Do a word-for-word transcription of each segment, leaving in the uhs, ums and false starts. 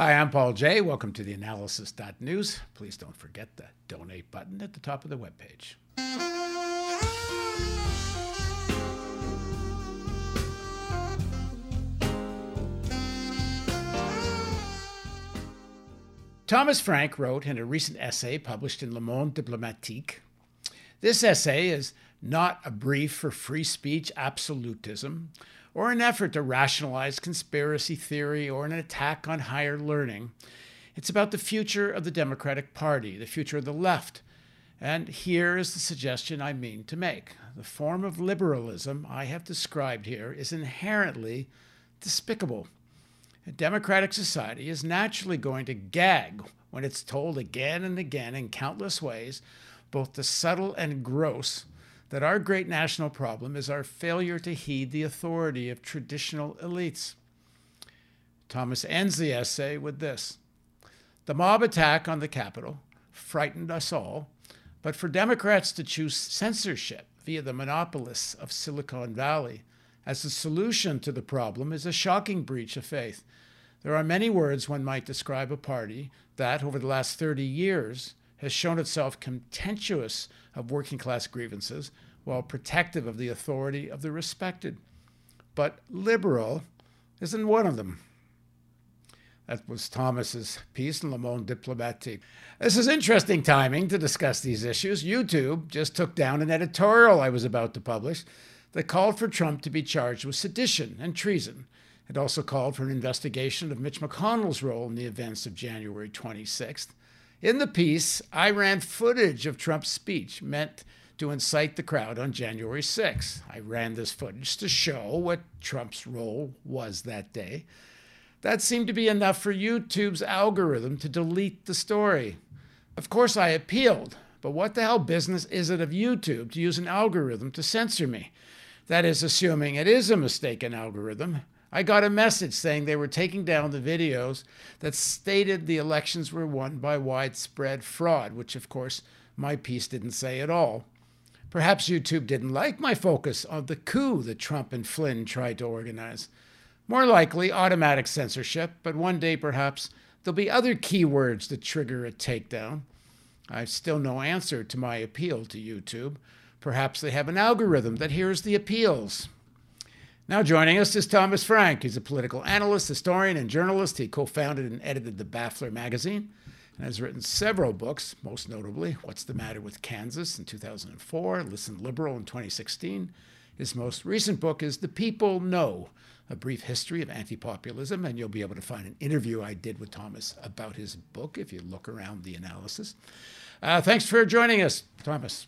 Hi, I'm Paul Jay. Welcome to the analysis dot news. Please don't forget the donate button at the top of the webpage. Thomas Frank wrote in a recent essay published in Le Monde Diplomatique, "This essay is not a brief for free speech absolutism or an effort to rationalize conspiracy theory or an attack on higher learning. It's about the future of the Democratic Party, the future of the left. And here is the suggestion I mean to make. The form of liberalism I have described here is inherently despicable. A democratic society is naturally going to gag when it's told again and again in countless ways, both the subtle and gross, that our great national problem is our failure to heed the authority of traditional elites." Thomas ends the essay with this: "The mob attack on the Capitol frightened us all, but for Democrats to choose censorship via the monopolists of Silicon Valley as the solution to the problem is a shocking breach of faith. There are many words one might describe a party that, over the last thirty years, has shown itself contemptuous of working-class grievances while protective of the authority of the respected. But liberal isn't one of them." That was Thomas's piece in Le Monde Diplomatique. This is interesting timing to discuss these issues. YouTube just took down an editorial I was about to publish that called for Trump to be charged with sedition and treason. It also called for an investigation of Mitch McConnell's role in the events of January twenty-sixth. In the piece, I ran footage of Trump's speech meant to incite the crowd on January sixth. I ran this footage to show what Trump's role was that day. That seemed to be enough for YouTube's algorithm to delete the story. Of course, I appealed, but what the hell business is it of YouTube to use an algorithm to censor me? That is, assuming it is a mistaken algorithm. I got a message saying they were taking down the videos that stated the elections were won by widespread fraud, which, of course, my piece didn't say at all. Perhaps YouTube didn't like my focus on the coup that Trump and Flynn tried to organize. More likely, automatic censorship, but one day, perhaps, there'll be other keywords that trigger a takedown. I've still no answer to my appeal to YouTube. Perhaps they have an algorithm that hears the appeals. Now joining us is Thomas Frank. He's a political analyst, historian, and journalist. He co-founded and edited The Baffler magazine and has written several books, most notably What's the Matter with Kansas in two thousand four, Listen Liberal in twenty sixteen. His most recent book is The People Know, A Brief History of Anti-Populism, and you'll be able to find an interview I did with Thomas about his book if you look around the analysis. Uh, thanks for joining us, Thomas.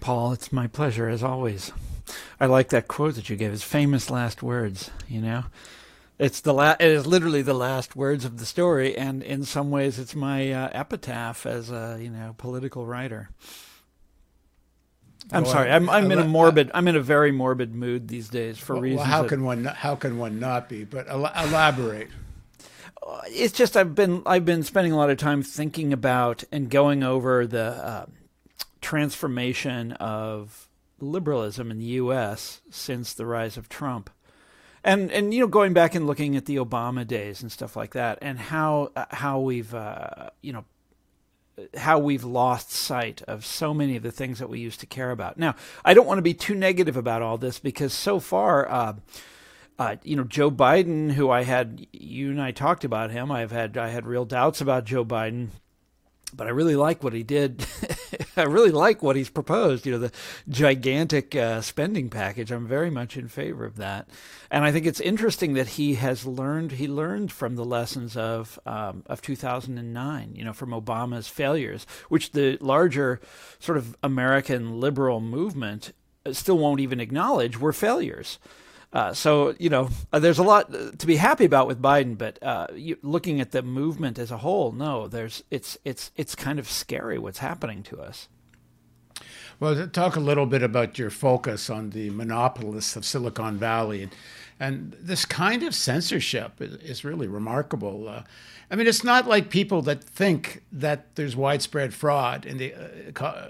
Paul, it's my pleasure as always. I like that quote that you gave, his famous last words, you know. It's the la- it is literally the last words of the story, and in some ways it's my uh, epitaph as a, you know, political writer. I'm well, sorry. I'm I'm in a morbid I'm in a very morbid mood these days for well, reasons. Well, how that, can one how can one not be? But el- elaborate. It's just I've been I've been spending a lot of time thinking about and going over the uh, transformation of liberalism in the U S since the rise of Trump, and and you know going back and looking at the Obama days and stuff like that, and how uh, how we've uh, you know. how we've lost sight of so many of the things that we used to care about. Now, I don't want to be too negative about all this because so far, uh, uh, you know, Joe Biden, who I had, you and I talked about him. I've had, I had real doubts about Joe Biden, but I really like what he did. I really like what he's proposed, you know, the gigantic uh, spending package. I'm very much in favor of that. And I think it's interesting that he has learned, he learned from the lessons of um, of two thousand nine, you know, from Obama's failures, which the larger sort of American liberal movement still won't even acknowledge were failures. Uh, so, you know, there's a lot to be happy about with Biden, but uh, you, looking at the movement as a whole, no, there's it's it's it's kind of scary what's happening to us. Well, talk a little bit about your focus on the monopolists of Silicon Valley. And, and this kind of censorship is, is really remarkable. Uh, I mean, it's not like people that think that there's widespread fraud in the uh,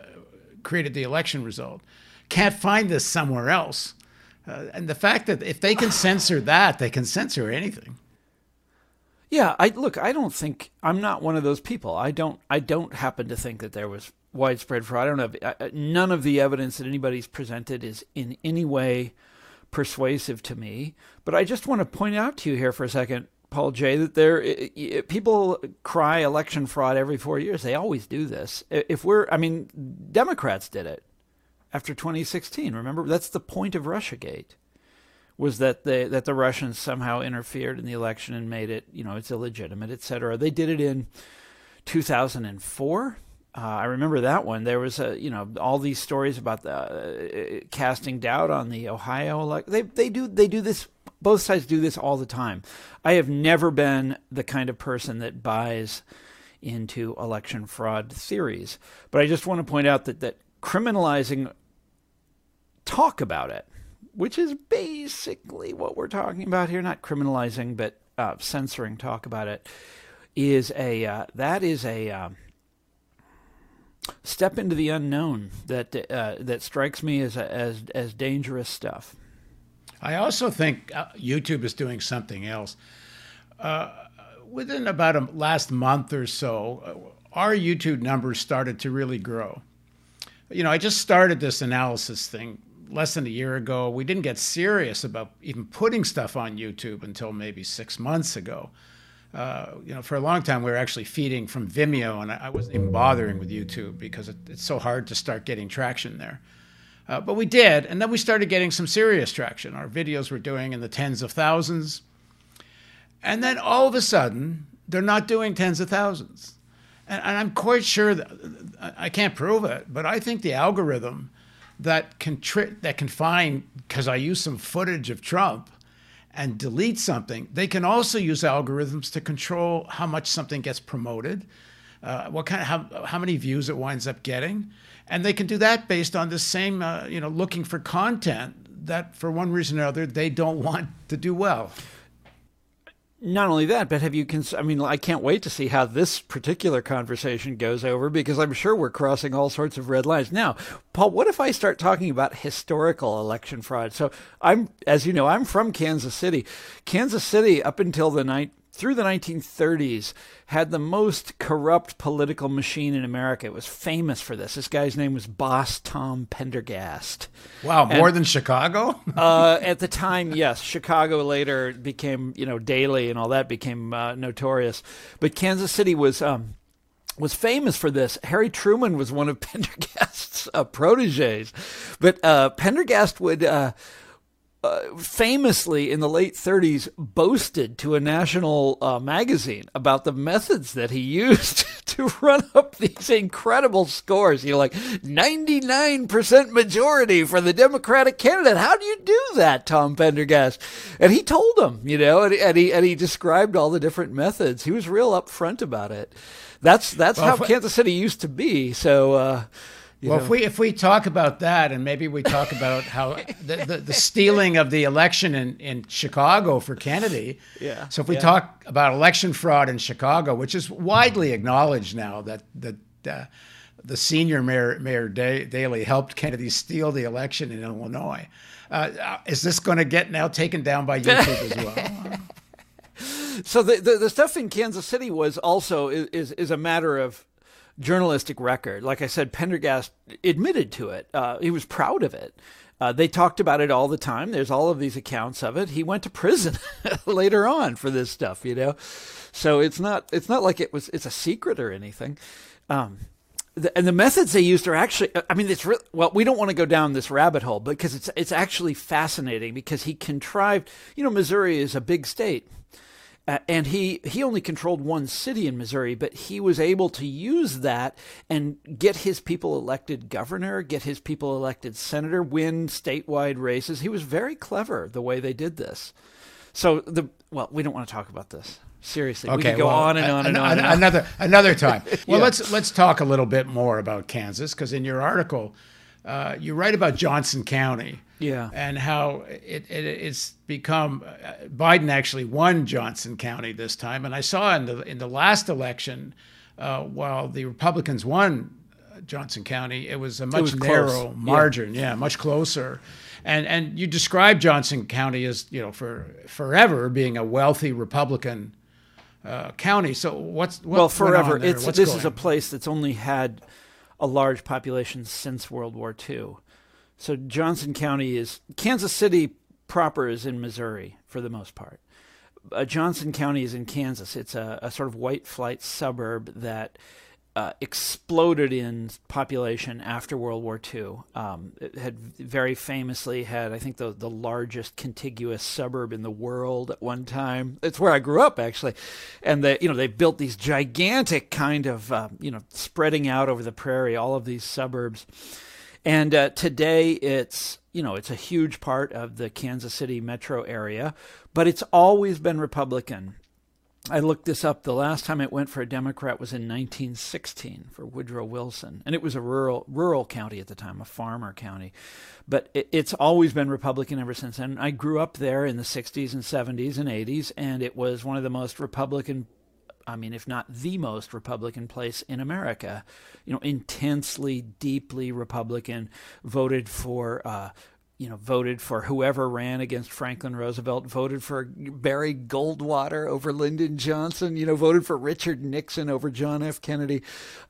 created the election result can't find this somewhere else. Uh, and the fact that if they can censor that, they can censor anything. Yeah, I look, I don't think I'm not one of those people. I don't I don't happen to think that there was widespread fraud. I don't have I, none of the evidence that anybody's presented is in any way persuasive to me. But I just want to point out to you here for a second, Paul Jay, that there it, it, people cry election fraud every four years. They always do this. If we're I mean, Democrats did it after twenty sixteen. Remember, that's the point of Russiagate. Was that they that the Russians somehow interfered in the election and made it, you know, it's illegitimate, et cetera. They did it in two thousand four. Uh, I remember that one. There was a, you know, all these stories about the uh, casting doubt on the Ohio election. They they do they do this. Both sides do this all the time. I have never been the kind of person that buys into election fraud theories, but I just want to point out that that criminalizing talk about it, which is basically what we're talking about here, not criminalizing, but uh, censoring talk about it, is a uh, that is a um, step into the unknown that uh, that strikes me as a, as as dangerous stuff. I also think uh, YouTube is doing something else. Uh, within about a last month or so, our YouTube numbers started to really grow. You know, I just started this analysis thing less than a year ago. We didn't get serious about even putting stuff on YouTube until maybe six months ago. Uh, you know, for a long time, we were actually feeding from Vimeo, and I wasn't even bothering with YouTube because it, it's so hard to start getting traction there. Uh, but we did, and then we started getting some serious traction. Our videos were doing in the tens of thousands. And then all of a sudden, they're not doing tens of thousands. And, and I'm quite sure that I can't prove it, but I think the algorithm that can tri- that can find, because I use some footage of Trump and delete something, they can also use algorithms to control how much something gets promoted, uh, what kind of, how, how many views it winds up getting. And they can do that based on the same, uh, you know, looking for content that for one reason or other, they don't want to do well. Not only that, but have you, cons- I mean, I can't wait to see how this particular conversation goes over, because I'm sure we're crossing all sorts of red lines. Now, Paul, what if I start talking about historical election fraud? So I'm, as you know, I'm from Kansas City. Kansas City, up until the night, through the nineteen thirties, had the most corrupt political machine in America. It was famous for this. This guy's name was Boss Tom Pendergast. Wow, more and, than Chicago? uh, at the time, yes. Chicago later became, you know, Daley and all that became uh, notorious. But Kansas City was um, was famous for this. Harry Truman was one of Pendergast's uh, proteges. But uh, Pendergast would... Uh, Uh, famously in the late thirties boasted to a national uh, magazine about the methods that he used to run up these incredible scores. You know, like ninety-nine percent majority for the Democratic candidate. How do you do that, Tom Pendergast? And he told them, you know, and, and he and he described all the different methods. He was real upfront about it. That's that's well, how Kansas City used to be. So, uh You well, know. if we if we talk about that, and maybe we talk about how the, the, the stealing of the election in, in Chicago for Kennedy. Yeah. So if we yeah. talk about election fraud in Chicago, which is widely acknowledged now that that uh, the senior mayor Mayor Day, Daley helped Kennedy steal the election in Illinois, uh, is this going to get now taken down by YouTube as well? So the, the the stuff in Kansas City was also is is a matter of journalistic record. Like I said, Pendergast admitted to it. Uh, he was proud of it. Uh, they talked about it all the time. There's all of these accounts of it. He went to prison later on for this stuff, you know. So it's not it's not like it was it's a secret or anything. Um, the, and the methods they used are actually, I mean, it's re- well, we don't want to go down this rabbit hole because it's it's actually fascinating, because he contrived, you know, Missouri is a big state. Uh, and he, he only controlled one city in Missouri, but he was able to use that and get his people elected governor, get his people elected senator, win statewide races. He was very clever the way they did this. So, the well, we don't want to talk about this. Seriously, okay, we could go well, on and on an, and on. An, and on. Another, another time. Well, yeah. let's, let's talk a little bit more about Kansas, because in your article, uh, you write about Johnson County. Yeah, and how it, it it's become uh, Biden actually won Johnson County this time, and I saw in the in the last election, uh, while the Republicans won Johnson County, it was a much was narrow close. margin, yeah. yeah, much closer, and and you described Johnson County as, you know, for forever being a wealthy Republican uh, county. So what's what well forever? Went on there? It's what's this going? Is a place that's only had a large population since World War Two. So Johnson County is Kansas City proper is in Missouri for the most part. Uh, Johnson County is in Kansas. It's a, a sort of white flight suburb that uh, exploded in population after World War Two. Um, it had very famously had, I think, the, the largest contiguous suburb in the world at one time. It's where I grew up, actually. And they, you know, they built these gigantic kind of, um, you know, spreading out over the prairie, all of these suburbs. And uh, today it's, you know, it's a huge part of the Kansas City metro area, but it's always been Republican. I looked this up. The last time it went for a Democrat was in nineteen sixteen for Woodrow Wilson. And it was a rural rural county at the time, a farmer county. But it, it's always been Republican ever since then. I grew up there in the sixties and seventies and eighties, and it was one of the most Republican, I mean, if not the most Republican place in America, you know, intensely, deeply Republican, voted for, uh, you know, voted for whoever ran against Franklin Roosevelt, voted for Barry Goldwater over Lyndon Johnson, you know, voted for Richard Nixon over John F. Kennedy,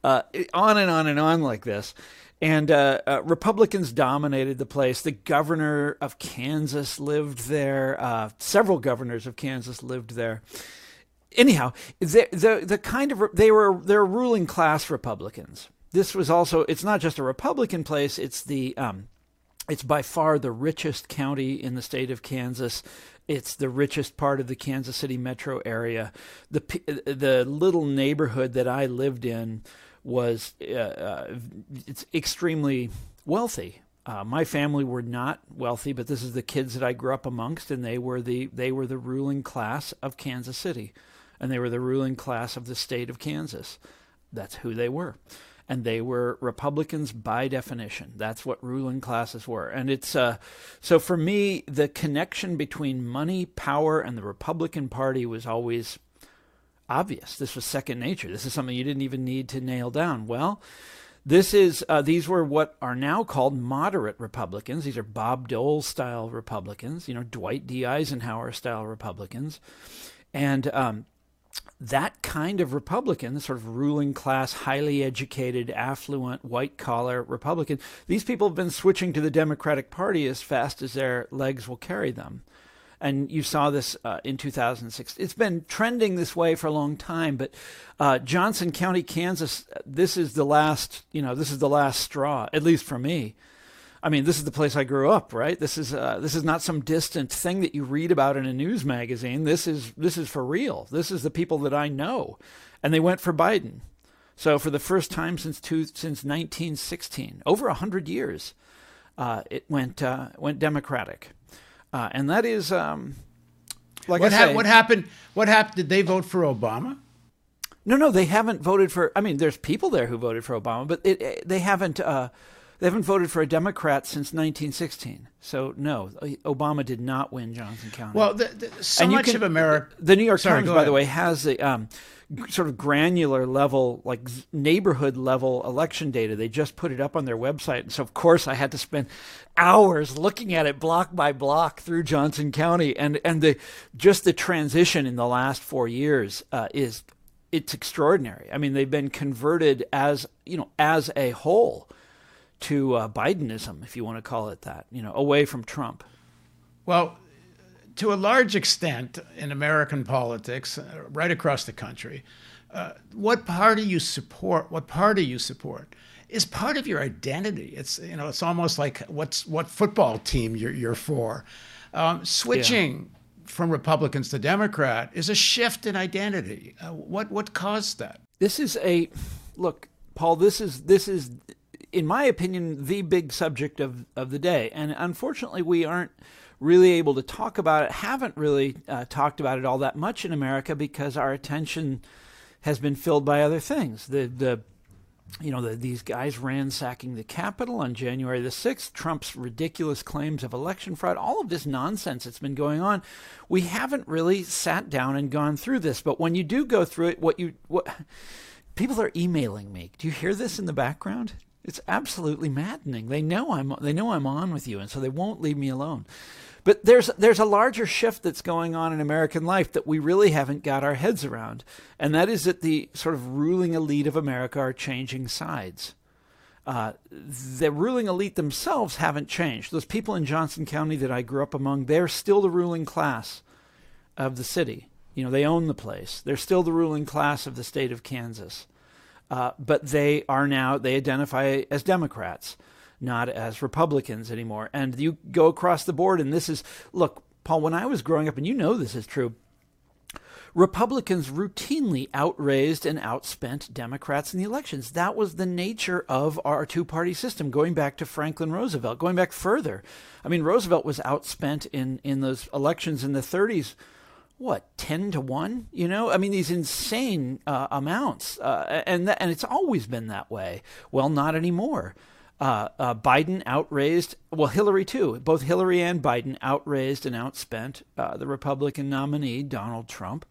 uh, on and on and on like this. And uh, uh, Republicans dominated the place. The governor of Kansas lived there. Uh, several governors of Kansas lived there. Anyhow, the, the the kind of they were they're ruling class Republicans. This was also it's not just a Republican place. It's the um, it's by far the richest county in the state of Kansas. It's the richest part of the Kansas City metro area. The the little neighborhood that I lived in was uh, uh, it's extremely wealthy. Uh, my family were not wealthy, but this is the kids that I grew up amongst, and they were the they were the ruling class of Kansas City. And they were the ruling class of the state of Kansas. That's who they were. And they were Republicans by definition. That's what ruling classes were. And it's uh, so for me, the connection between money, power, and the Republican Party was always obvious. This was second nature. This is something you didn't even need to nail down. Well, this is uh, these were what are now called moderate Republicans. These are Bob Dole-style Republicans, you know, Dwight D. Eisenhower-style Republicans. And um, that kind of Republican, the sort of ruling class, highly educated, affluent, white-collar Republican, these people have been switching to the Democratic Party as fast as their legs will carry them. And you saw this uh, in two thousand six. It's been trending this way for a long time, but uh, Johnson County, Kansas, this is the last, you know, this is the last straw, at least for me. I mean, this is the place I grew up, right? This is uh, this is not some distant thing that you read about in a news magazine. This is this is for real. This is the people that I know, and they went for Biden. So for the first time since two, since nineteen sixteen, over a hundred years, uh, it went uh, went Democratic. Uh, and that is, um, like what I say, ha- what happened? What happened? Did they vote for Obama? No, no, they haven't voted for. I mean, there's people there who voted for Obama, but it, it, they haven't. Uh, they haven't voted for a Democrat since nineteen sixteen. So no, Obama did not win Johnson County. Well, the, the, so and much can, of America. The, the New York Sorry, Times, by the way, has the um, sort of granular level, like neighborhood level election data. They just put it up on their website, and so of course I had to spend hours looking at it block by block through Johnson County, and and the just the transition in the last four years uh, is it's extraordinary. I mean, they've been converted as you know as a whole to uh, Bidenism, if you want to call it that, you know, away from Trump. Well, to a large extent in American politics, uh, right across the country, uh, what party you support, what party you support is part of your identity. It's, you know, it's almost like what's what football team you're, you're for. Um, switching yeah. from Republicans to Democrat is a shift in identity. Uh, what what caused that? This is a, look, Paul, this is this is, in my opinion, the big subject of, of the day. And unfortunately, we aren't really able to talk about it, haven't really uh, talked about it all that much in America because our attention has been filled by other things. The, the you know, the, these guys ransacking the Capitol on January the sixth, Trump's ridiculous claims of election fraud, all of this nonsense that's been going on. We haven't really sat down and gone through this. But when you do go through it, what you what people are emailing me. Do you hear this in the background? It's absolutely maddening. They know I'm they know I'm on with you, and so they won't leave me alone. But there's there's a larger shift that's going on in American life that we really haven't got our heads around, and that is that the sort of ruling elite of America are changing sides. Uh, the ruling elite themselves haven't changed. Those people in Johnson County that I grew up among, they're still the ruling class of the city. You know, they own the place. They're still the ruling class of the state of Kansas. Uh, but they are now, they identify as Democrats, not as Republicans anymore. And you go across the board, and this is, look, Paul, when I was growing up, and you know this is true, Republicans routinely outraised and outspent Democrats in the elections. That was the nature of our two-party system, going back to Franklin Roosevelt, going back further. I mean, Roosevelt was outspent in, in those elections in the thirties, what, ten to one? You know, I mean, these insane uh, amounts. Uh, and, th- and it's always been that way. Well, not anymore. Uh, uh, Biden outraised, well, Hillary too. Both Hillary and Biden outraised and outspent uh, the Republican nominee, Donald Trump.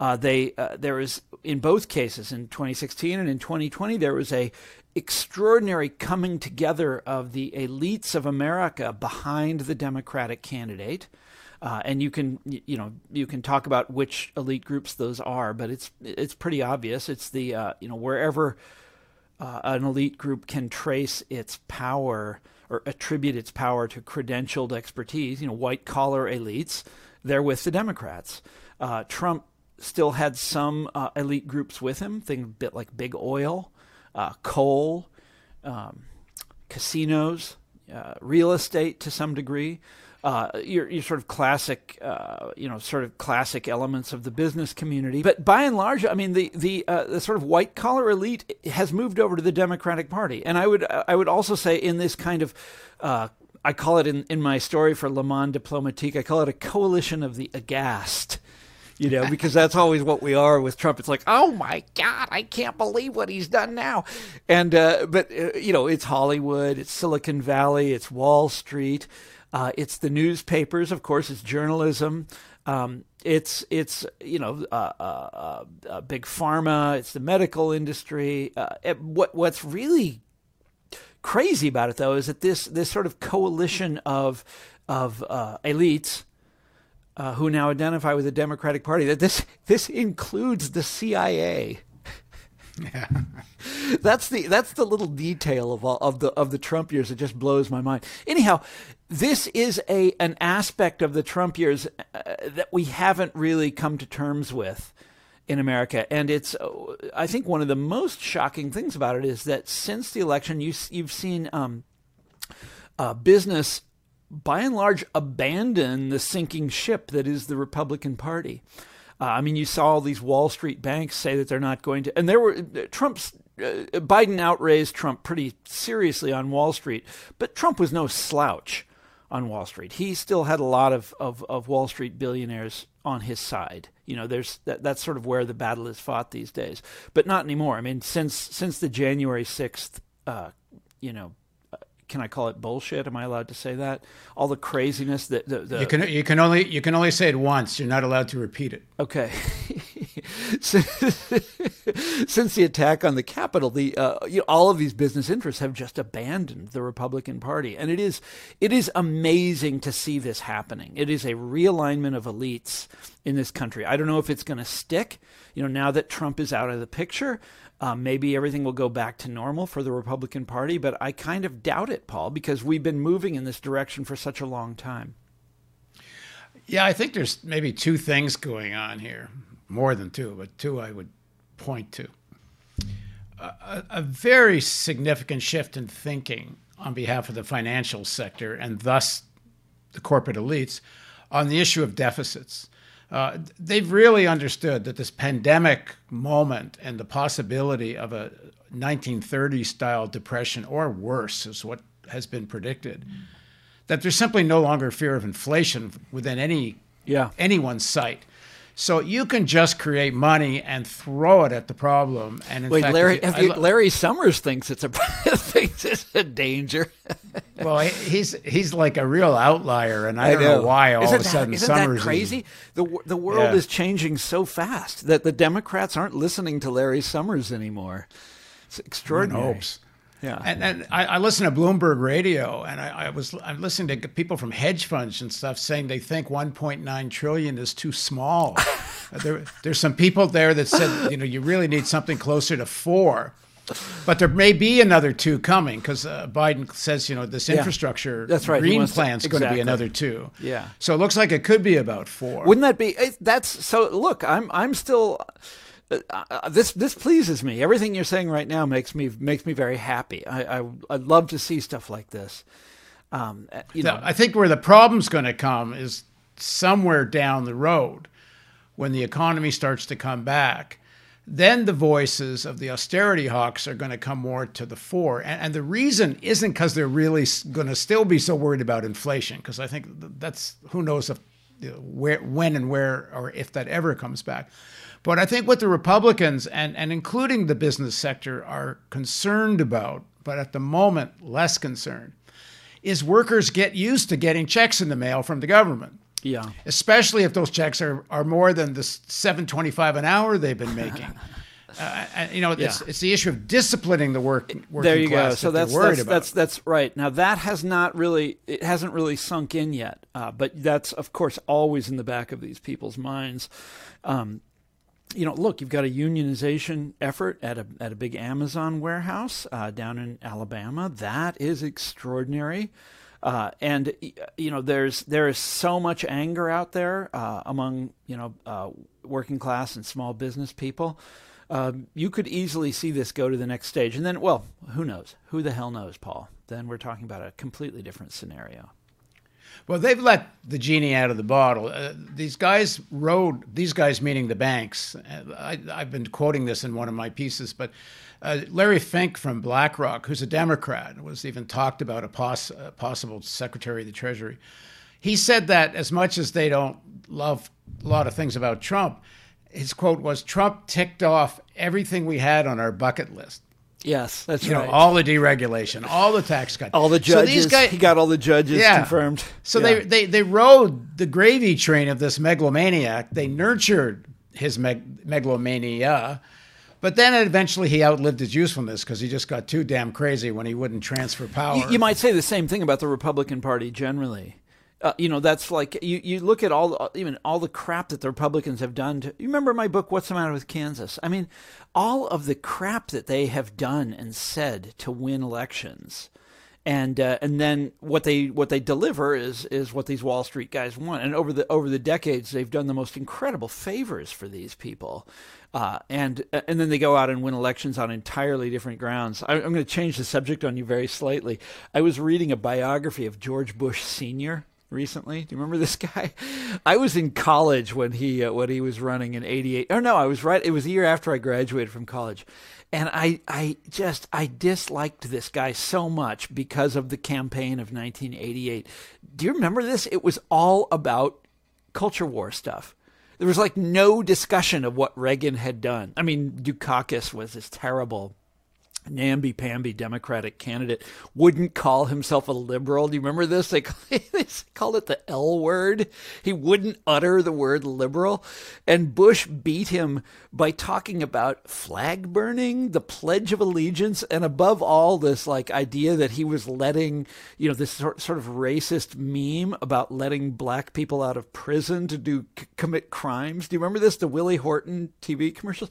Uh, they uh, there is, in both cases, in twenty sixteen and in twenty twenty, there was a extraordinary coming together of the elites of America behind the Democratic candidate. Uh, and you can, you know, you can talk about which elite groups those are, but it's it's pretty obvious. It's the, uh, you know, wherever Uh, an elite group can trace its power or attribute its power to credentialed expertise, you know, white-collar elites, they're with the Democrats. Uh, Trump still had some uh, elite groups with him, think a bit like big oil, uh, coal, um, casinos, uh, real estate to some degree. Uh, your, your sort of classic, uh, you know, sort of classic elements of the business community. But by and large, I mean, the the, uh, the sort of white collar elite has moved over to the Democratic Party. And I would I would also say in this kind of, uh, I call it in, in my story for Le Monde Diplomatique, I call it a coalition of the aghast. You know, because that's always what we are with Trump. It's like, oh my God, I can't believe what he's done now. And uh, but uh, you know, it's Hollywood, it's Silicon Valley, it's Wall Street. Uh, it's the newspapers, of course. It's journalism. Um, it's it's you know uh, uh, uh, big pharma. It's the medical industry. Uh, it, what what's really crazy about it, though, is that this this sort of coalition of of uh, elites uh, who now identify with the Democratic Party, that this this includes the C I A. Yeah. That's the that's the little detail of all, of the of the Trump years that just blows my mind. Anyhow, this is a an aspect of the Trump years uh, that we haven't really come to terms with in America, and it's uh, I think one of the most shocking things about it is that since the election, you you've seen um, uh, business by and large abandon the sinking ship that is the Republican Party. Uh, I mean, you saw all these Wall Street banks say that they're not going to, and there were Trump's, uh, Biden outraised Trump pretty seriously on Wall Street, but Trump was no slouch on Wall Street. He still had a lot of, of, of Wall Street billionaires on his side. You know, there's that, that's sort of where the battle is fought these days, but not anymore. I mean, since since the January sixth, uh, you know, can I call it bullshit? Am I allowed to say that? All the craziness that the, the, you can you can only you can only say it once. You're not allowed to repeat it. Okay. Since the attack on the Capitol, the uh, you know, all of these business interests have just abandoned the Republican Party, and it is it is amazing to see this happening. It is a realignment of elites in this country. I don't know if it's going to stick. You know, now that Trump is out of the picture, uh, maybe everything will go back to normal for the Republican Party, but I kind of doubt it, Paul, because we've been moving in this direction for such a long time. Yeah, I think there's maybe two things going on here. More than two, but two I would point to. A, a very significant shift in thinking on behalf of the financial sector and thus the corporate elites on the issue of deficits. Uh, they've really understood that this pandemic moment and the possibility of a nineteen thirties-style depression or worse is what has been predicted, mm-hmm. that there's simply no longer fear of inflation within any yeah. anyone's sight. So you can just create money and throw it at the problem. And in Wait, fact, Larry, you, you, Larry Summers thinks it's a thinks it's a danger. Well, he's he's like a real outlier, and I, I don't know. know why all isn't of a sudden that, isn't Summers that crazy? Is, the the world yeah. is changing so fast that the Democrats aren't listening to Larry Summers anymore. It's extraordinary. One hopes. Yeah. And, and I, I listen to Bloomberg Radio, and I, I was I'm listening to people from hedge funds and stuff saying they think one point nine trillion dollars is too small. there, there's some people there that said, you know, you really need something closer to four. But there may be another two coming because uh, Biden says, you know, this infrastructure yeah, that's right. green plan's exactly. going to be another two. Yeah. So it looks like it could be about four. Wouldn't that be? That's so. Look, I'm I'm still. Uh, this this pleases me. Everything you're saying right now makes me makes me very happy. I I I'd love to see stuff like this. Um, you know, now, I think where the problem's going to come is somewhere down the road when the economy starts to come back. Then the voices of the austerity hawks are going to come more to the fore. And, and the reason isn't because they're really going to still be so worried about inflation, because I think that's who knows if, you know, where, when and where or if that ever comes back. But I think what the Republicans and, and including the business sector are concerned about, but at the moment less concerned, is workers get used to getting checks in the mail from the government. Yeah, especially if those checks are, are more than the seven twenty-five an hour they've been making. Uh, you know, yeah. it's it's the issue of disciplining the work. Working there you class go. So that that's that's, about. that's that's right. Now that has not really it hasn't really sunk in yet, uh, but that's of course always in the back of these people's minds. Um, you know, look, you've got a unionization effort at a at a big Amazon warehouse uh, down in Alabama. That is extraordinary. Uh, and, you know, there's there is so much anger out there uh, among, you know, uh, working class and small business people. Uh, you could easily see this go to the next stage. And then, well, who knows? Who the hell knows, Paul? Then we're talking about a completely different scenario. Well, they've let the genie out of the bottle. Uh, these guys rode, these guys meaning the banks. I, I've been quoting this in one of my pieces, but uh, Larry Fink from BlackRock, who's a Democrat, was even talked about a, poss a possible Secretary of the Treasury. He said that as much as they don't love a lot of things about Trump, his quote was, "Trump ticked off everything we had on our bucket list." Yes, that's you right. Know, all the deregulation, all the tax cuts. All the judges. So these guys, he got all the judges yeah. confirmed. So yeah. they, they, they rode the gravy train of this megalomaniac. They nurtured his meg megalomania, but then eventually he outlived his usefulness because he just got too damn crazy when he wouldn't transfer power. You, you might say the same thing about the Republican Party generally. Uh, you know, that's like you, you look at all even all the crap that the Republicans have done to you remember my book, What's the Matter with Kansas? I mean, all of the crap that they have done and said to win elections. And uh, and then what they what they deliver is is what these Wall Street guys want. And over the over the decades, they've done the most incredible favors for these people. Uh, and and then they go out and win elections on entirely different grounds. I, I'm going to change the subject on you very slightly. I was reading a biography of George Bush Senior recently. Do you remember this guy? I was in college when he uh, when he was running in eighty-eight. Oh no, I was right. It was a year after I graduated from college. And I I just I disliked this guy so much because of the campaign of nineteen eighty-eight. Do you remember this? It was all about culture war stuff. There was like no discussion of what Reagan had done. I mean, Dukakis was this terrible namby-pamby Democratic candidate, wouldn't call himself a liberal. Do you remember this? They, they called it the L word. He wouldn't utter the word liberal. And Bush beat him by talking about flag burning, the Pledge of Allegiance, and above all this like idea that he was letting, you know, this sort, sort of racist meme about letting black people out of prison to do c commit crimes. Do you remember this? The Willie Horton T V commercials?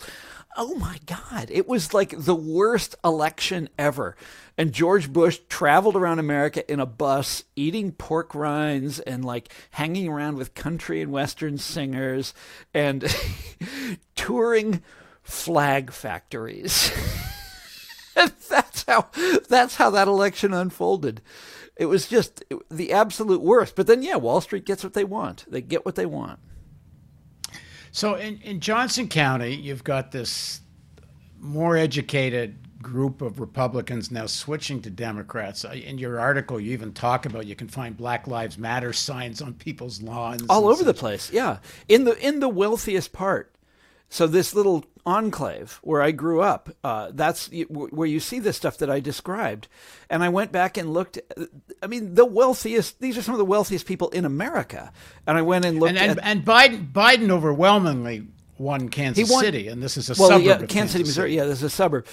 Oh my God. It was like the worst election ever. And George Bush traveled around America in a bus eating pork rinds and like hanging around with country and Western singers and touring flag factories. And that's how, that's how that election unfolded. It was just the absolute worst. But then, yeah, Wall Street gets what they want. They get what they want. So in, in Johnson County, you've got this more educated group of Republicans now switching to Democrats. In your article, you even talk about you can find Black Lives Matter signs on people's lawns. All over the place, yeah. In the, in the wealthiest part. So this little enclave where I grew up, uh, that's where you see this stuff that I described. And I went back and looked. I mean, the wealthiest, these are some of the wealthiest people in America. And I went and looked and, and, at... And Biden, Biden overwhelmingly won Kansas won, City, and this is a well, suburb yeah, of Kansas, Kansas City, Missouri. City. Yeah, this is a suburb.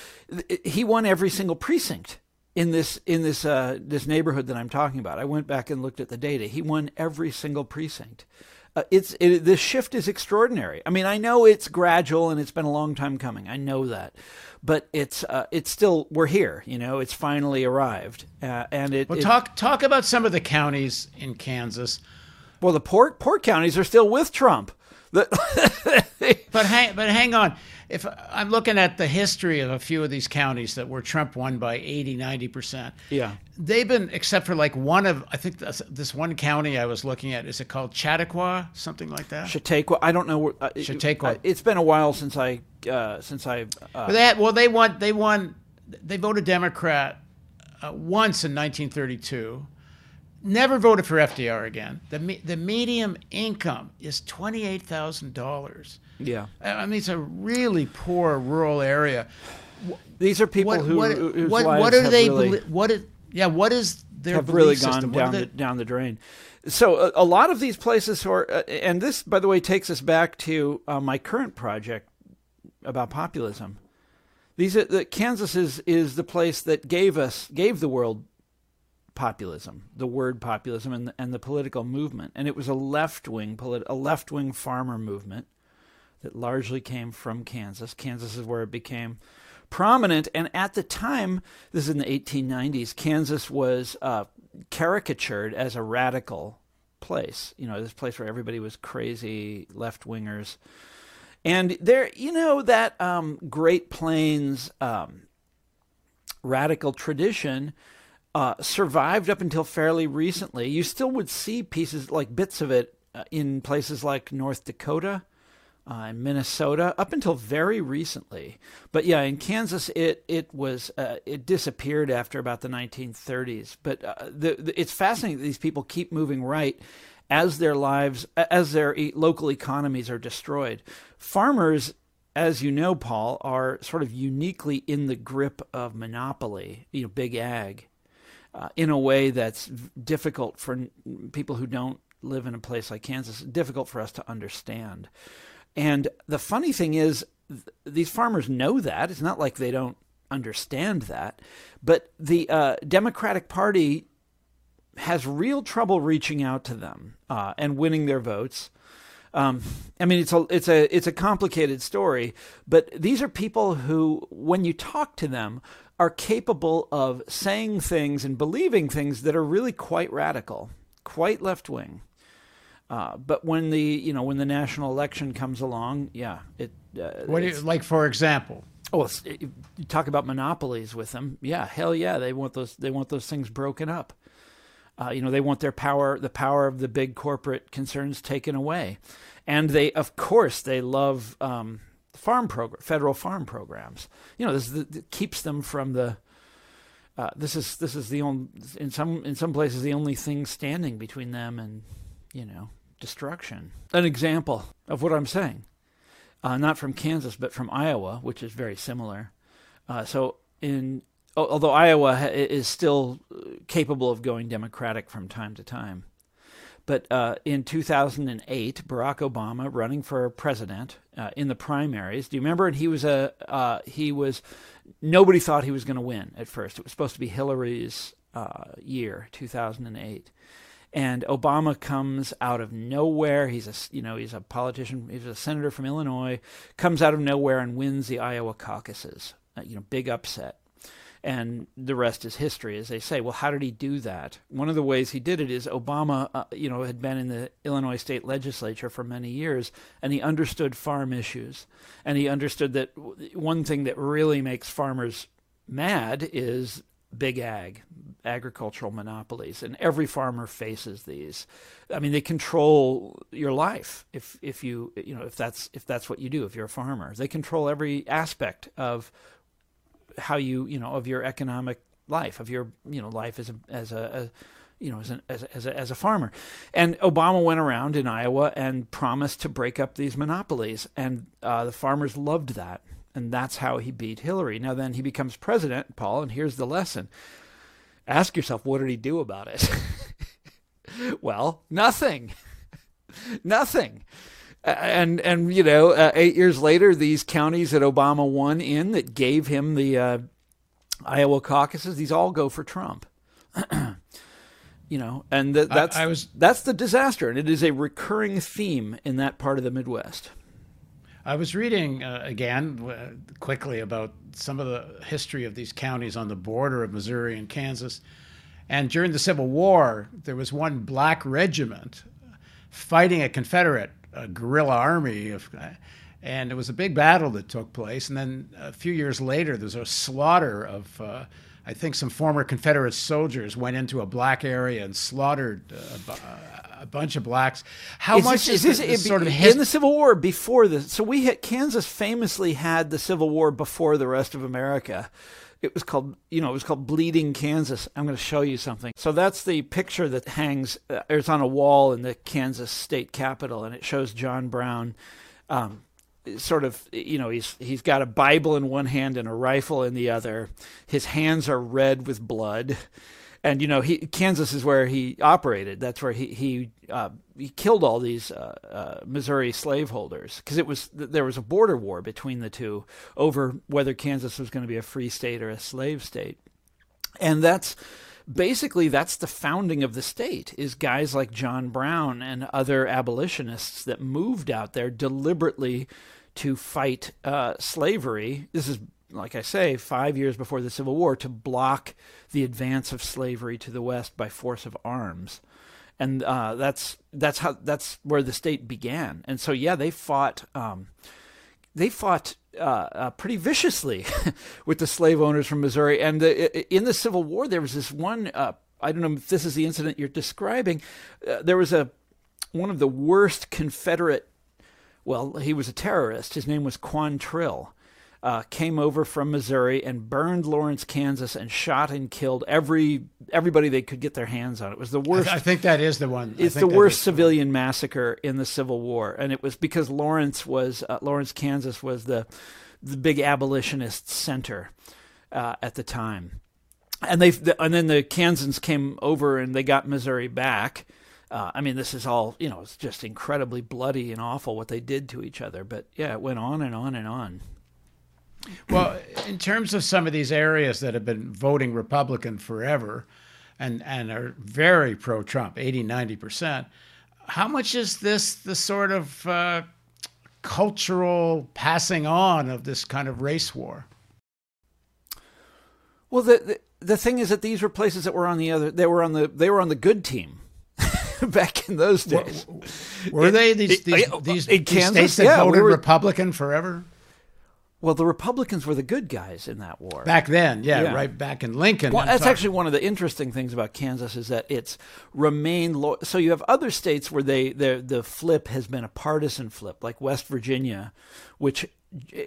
He won every single precinct. in this in this uh, this neighborhood that I'm talking about. I went back and looked at the data. He won every single precinct. Uh, it's it, the shift is extraordinary. I mean, I know it's gradual and it's been a long time coming. I know that, but it's uh, it's still we're here. You know, it's finally arrived. Uh, and it well, it, talk talk about some of the counties in Kansas. Well, the port port counties are still with Trump. The but hang but hang on. If I'm looking at the history of a few of these counties that were Trump won by eighty, ninety percent. Yeah. They've been, except for like one of, I think this one county I was looking at, is it called Chautauqua, something like that? Chautauqua. I don't know. Uh, Chautauqua. It, it's been a while since I, uh, since I. Uh, they had, well, they won, they won, they voted Democrat uh, once in nineteen thirty-two. Never voted for F D R again. The me, the median income is twenty-eight thousand dollars. Yeah. I mean, it's a really poor rural area. These are people what, who what, whose what, lives what are have they really, what is, yeah, what is their have really gone system? down the, down the drain. So a, a lot of these places are uh, and this, by the way, takes us back to uh, my current project about populism. These are the Kansas is, is the place that gave us gave the world populism, the word populism, and the, and the political movement, and it was a left-wing politi- a left-wing farmer movement that largely came from Kansas. Kansas is where it became prominent, and at the time, this is in the eighteen nineties, Kansas was uh, caricatured as a radical place. You know, this place where everybody was crazy left-wingers, and there, you know, that um, Great Plains um, radical tradition. Uh, survived up until fairly recently. You still would see pieces, like bits of it, uh, in places like North Dakota, uh, Minnesota, up until very recently. But yeah, in Kansas, it it was uh, it disappeared after about the nineteen thirties. But uh, the, the, it's fascinating that these people keep moving right as their lives, as their e- local economies are destroyed. Farmers, as you know, Paul, are sort of uniquely in the grip of monopoly, you know, big ag. Uh, in a way that's difficult for n- people who don't live in a place like Kansas, difficult for us to understand. And the funny thing is, th- these farmers know that. It's not like they don't understand that. But the uh, Democratic Party has real trouble reaching out to them uh, and winning their votes. Um, I mean, it's a it's a it's a complicated story. But these are people who, when you talk to them, are capable of saying things and believing things that are really quite radical, quite left-wing. Uh, but when the you know when the national election comes along, yeah, it. Uh, what do you, like for example? Oh, it's, it, you talk about monopolies with them. Yeah, hell yeah, they want those they want those things broken up. Uh, you know, they want their power, the power of the big corporate concerns taken away, and they, of course, they love. Um, Farm program, federal farm programs. You know, this is the, it keeps them from the. Uh, this is this is the only in some in some places the only thing standing between them and, you know, destruction. An example of what I'm saying, uh, not from Kansas but from Iowa, which is very similar. Uh, so in although Iowa ha- is still capable of going Democratic from time to time, but uh, in two thousand eight, Barack Obama running for president uh, in the primaries. Do you remember? And he was a uh, he was nobody thought he was going to win at first. It was supposed to be Hillary's uh, year, two thousand eight, and Obama comes out of nowhere. He's a you know he's a politician. He's a senator from Illinois. Comes out of nowhere and wins the Iowa caucuses. Uh, you know, big upset. And the rest is history, as they say. Well, how did he do that? One of the ways he did it is Obama, uh, you know, had been in the Illinois state legislature for many years, and he understood farm issues. And he understood that one thing that really makes farmers mad is big ag, agricultural monopolies. And every farmer faces these. I mean, they control your life if if you, you know, if that's if that's what you do, if you're a farmer. They control every aspect of how you you know of your economic life, of your you know life as a as a as, you know as an as a, as, a, as a farmer. And Obama went around in Iowa and promised to break up these monopolies, and uh, the farmers loved that, and that's how he beat Hillary. Now then he becomes president, Paul, and here's the lesson: ask yourself, what did he do about it? Well, nothing, nothing. And, and you know, uh, eight years later, these counties that Obama won in that gave him the uh, Iowa caucuses, these all go for Trump. You know, and th- that's I, I was, that's the disaster, and it is a recurring theme in that part of the Midwest. I was reading uh, again uh, quickly about some of the history of these counties on the border of Missouri and Kansas, and during the Civil War, there was one black regiment fighting a Confederate a guerrilla army of. Uh, And it was a big battle that took place. And then a few years later, there's a slaughter of, uh, I think some former Confederate soldiers went into a black area and slaughtered uh, a bunch of blacks. How is much this, is this, this, this it, sort of his- in the Civil War before this? So we had, Kansas famously had the Civil War before the rest of America. It was called, you know, it was called Bleeding Kansas. I'm going to show you something. So that's the picture that hangs, uh, it's on a wall in the Kansas state capitol, and it shows John Brown, um, sort of, you know, he's he's got a Bible in one hand and a rifle in the other. His hands are red with blood, and you know, he Kansas is where he operated. That's where he he uh, he killed all these uh, uh, Missouri slaveholders, because it was there was a border war between the two over whether Kansas was going to be a free state or a slave state, and that's. Basically, that's the founding of the state, is guys like John Brown and other abolitionists that moved out there deliberately to fight uh, slavery. This is, like I say, five years before the Civil War, to block the advance of slavery to the West by force of arms. And uh, that's that's how that's where the state began. And so, yeah, they fought. Um, they fought. Uh, uh, pretty viciously with the slave owners from Missouri. And the, in the Civil War, there was this one, uh, I don't know if this is the incident you're describing. Uh, there was a one of the worst Confederate, well, he was a terrorist. His name was Quantrill, uh, came over from Missouri and burned Lawrence, Kansas, and shot and killed every everybody they could get their hands on. It was the worst. I, I think that is the one. It's the worst civilian massacre in the Civil War, and it was because Lawrence was uh, Lawrence, Kansas, was the the big abolitionist center uh, at the time, and they the, and then the Kansans came over and they got Missouri back. Uh, I mean, this is all, you know, it's just incredibly bloody and awful what they did to each other. But yeah, it went on and on and on. Well, in terms of some of these areas that have been voting Republican forever and, and are very pro-Trump, eighty, ninety percent, how much is this the sort of uh, cultural passing on of this kind of race war? Well, the, the the thing is that these were places that were on the other, they were on the they were on the good team. Back in those days. Were, were they these, these, in, these, in these Kansas, states that yeah, voted we were, Republican forever? Well, the Republicans were the good guys in that war. Back then, yeah, yeah. Right back in Lincoln. Well, I'm that's talking. Actually one of the interesting things about Kansas is that it's remained lo- – so you have other states where they the flip has been a partisan flip, like West Virginia, which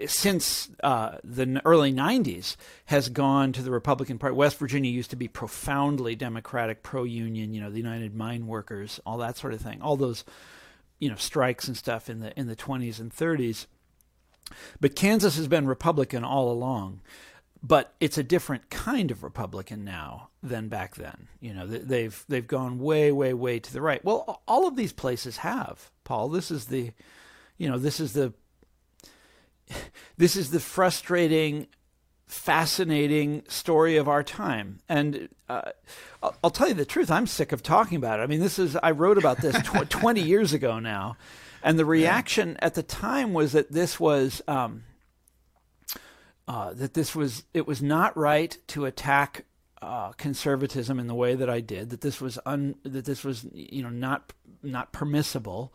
since uh, the early nineties has gone to the Republican Party. West Virginia used to be profoundly Democratic, pro-union, you know, the United Mine Workers, all that sort of thing, all those, you know, strikes and stuff in the in the twenties and thirties. But Kansas has been Republican all along, but it's a different kind of Republican now than back then. You know, they've they've gone way, way, way to the right. Well, all of these places have, Paul. This is the, you know, this is the, this is the frustrating, fascinating story of our time. And uh, I'll, I'll tell you the truth. I'm sick of talking about it. I mean, this is I wrote about this tw- twenty years ago now. And the reaction at the time was that this was um, uh, that this was it was not right to attack uh, conservatism in the way that I did. That this was un, that this was you know not not permissible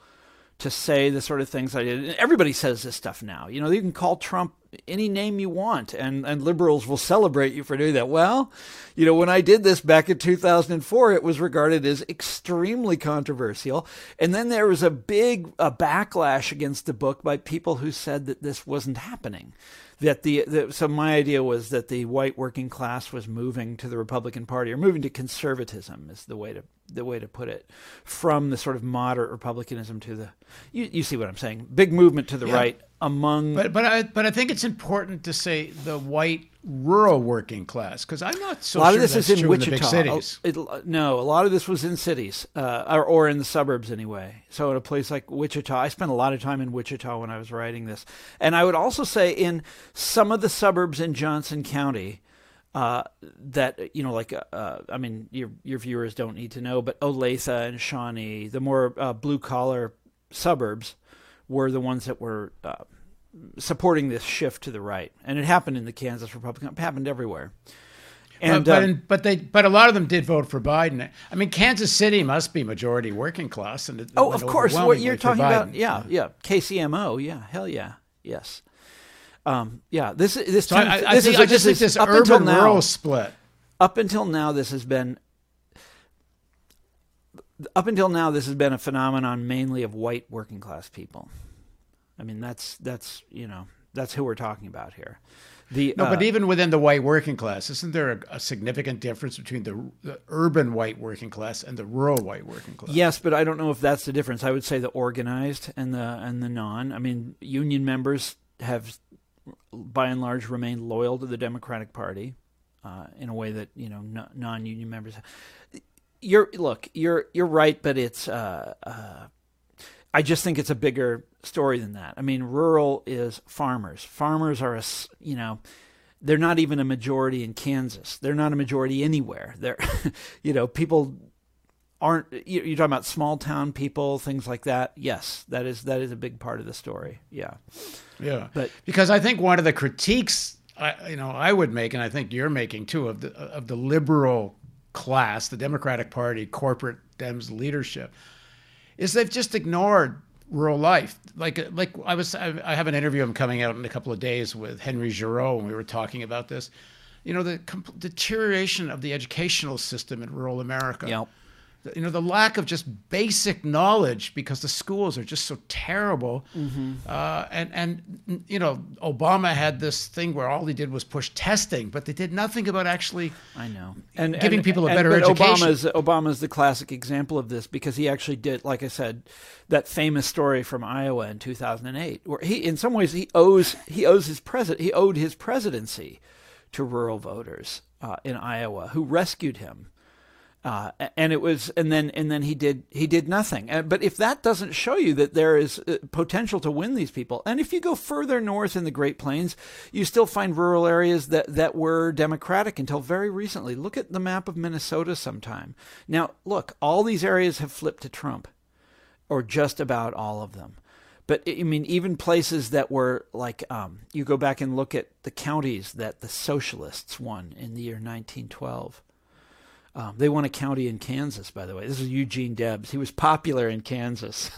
to say the sort of things I did. And everybody says this stuff now. You know, you can call Trump any name you want, and, and liberals will celebrate you for doing that. Well, you know, when I did this back in two thousand four, it was regarded as extremely controversial. And then there was a big a backlash against the book by people who said that this wasn't happening. That the, the so my idea was that the white working class was moving to the Republican Party, or moving to conservatism is the way to the way to put it, from the sort of moderate Republicanism to the you, you see what I'm saying, big movement to the yeah. right among. But but I but I think it's important to say the white rural working class, because I'm not so. A lot sure of this that's is in Wichita. In the big cities. It, no, a lot of this was in cities uh, or or in the suburbs anyway. So in a place like Wichita, I spent a lot of time in Wichita when I was writing this, and I would also say in some of the suburbs in Johnson County, uh, that, you know, like, uh, I mean, your your viewers don't need to know, but Olathe and Shawnee, the more uh, blue-collar suburbs, were the ones that were uh, supporting this shift to the right. And it happened in the Kansas Republican. It happened everywhere. And, but, but, in, but they, but a lot of them did vote for Biden. I mean, Kansas City must be majority working class, and it, oh, of course, what you're talking Biden. about, yeah, yeah, K C M O, yeah, hell yeah, yes, um, yeah. This, this, so time, I, I this think, is, I just this think this urban-rural split. Up until now, this has been, up until now, this has been a phenomenon mainly of white working class people. I mean, that's that's you know that's who we're talking about here. The, no, uh, but even within the white working class, isn't there a, a significant difference between the, the urban white working class and the rural white working class? Yes, but I don't know if that's the difference. I would say the organized and the and the non. I mean, union members have, by and large, remained loyal to the Democratic Party uh, in a way that you know no, non-union members have. You're look, you're you're right, but it's. Uh, uh, I just think it's a bigger story than that. I mean, rural is farmers. Farmers are, a, you know, they're not even a majority in Kansas. They're not a majority anywhere. They're, you know, people aren't, you're talking about small town people, things like that. Yes, that is that is a big part of the story. Yeah. Yeah. But because I think one of the critiques, I, you know, I would make, and I think you're making too, of the, of the liberal class, the Democratic Party, corporate Dems leadership, is they've just ignored rural life. Like, like I was, I have an interview I'm coming out in a couple of days with Henry Giroux, and we were talking about this. You know, the deterioration of the educational system in rural America. Yep. You know, the lack of just basic knowledge because the schools are just so terrible. Mm-hmm. uh, and, and, you know, Obama had this thing where all he did was push testing, but they did nothing about actually I know. And, giving and, people a and, better but education. Obama's, Obama's the classic example of this because he actually did, like I said, that famous story from Iowa in two thousand eight, where he, in some ways, he owes, he owes his president, he owed his presidency to rural voters uh, in Iowa who rescued him. Uh, and it was, and then, and then he did, he did nothing. Uh, but if that doesn't show you that there is uh, potential to win these people, and if you go further north in the Great Plains, you still find rural areas that that were Democratic until very recently. Look at the map of Minnesota sometime. Now, look, all these areas have flipped to Trump, or just about all of them. But I mean, even places that were like, um, you go back and look at the counties that the socialists won in the year nineteen twelve. Um, they won a county in Kansas, by the way. This is Eugene Debs. He was popular in Kansas.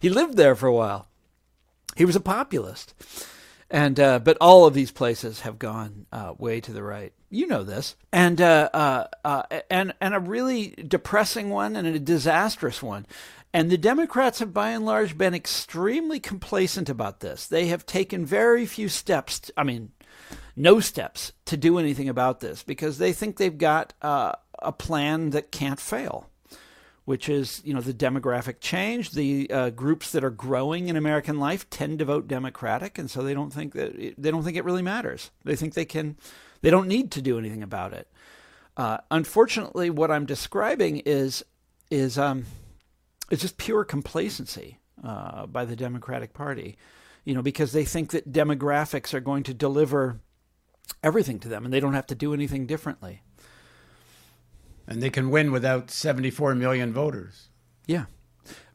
He lived there for a while. He was a populist. And uh, but all of these places have gone uh, way to the right. You know this. And, uh, uh, uh, and, and a really depressing one and a disastrous one. And the Democrats have, by and large, been extremely complacent about this. They have taken very few steps. To, I mean... no steps to do anything about this because they think they've got uh, a plan that can't fail, which is, you know, the demographic change. The uh, groups that are growing in American life tend to vote Democratic, and so they don't think that it, they don't think it really matters. They think they can, they don't need to do anything about it. Uh, unfortunately, what I'm describing is is um, it's just pure complacency uh, by the Democratic Party, you know, because they think that demographics are going to deliver everything to them, and they don't have to do anything differently. And they can win without seventy-four million voters. Yeah.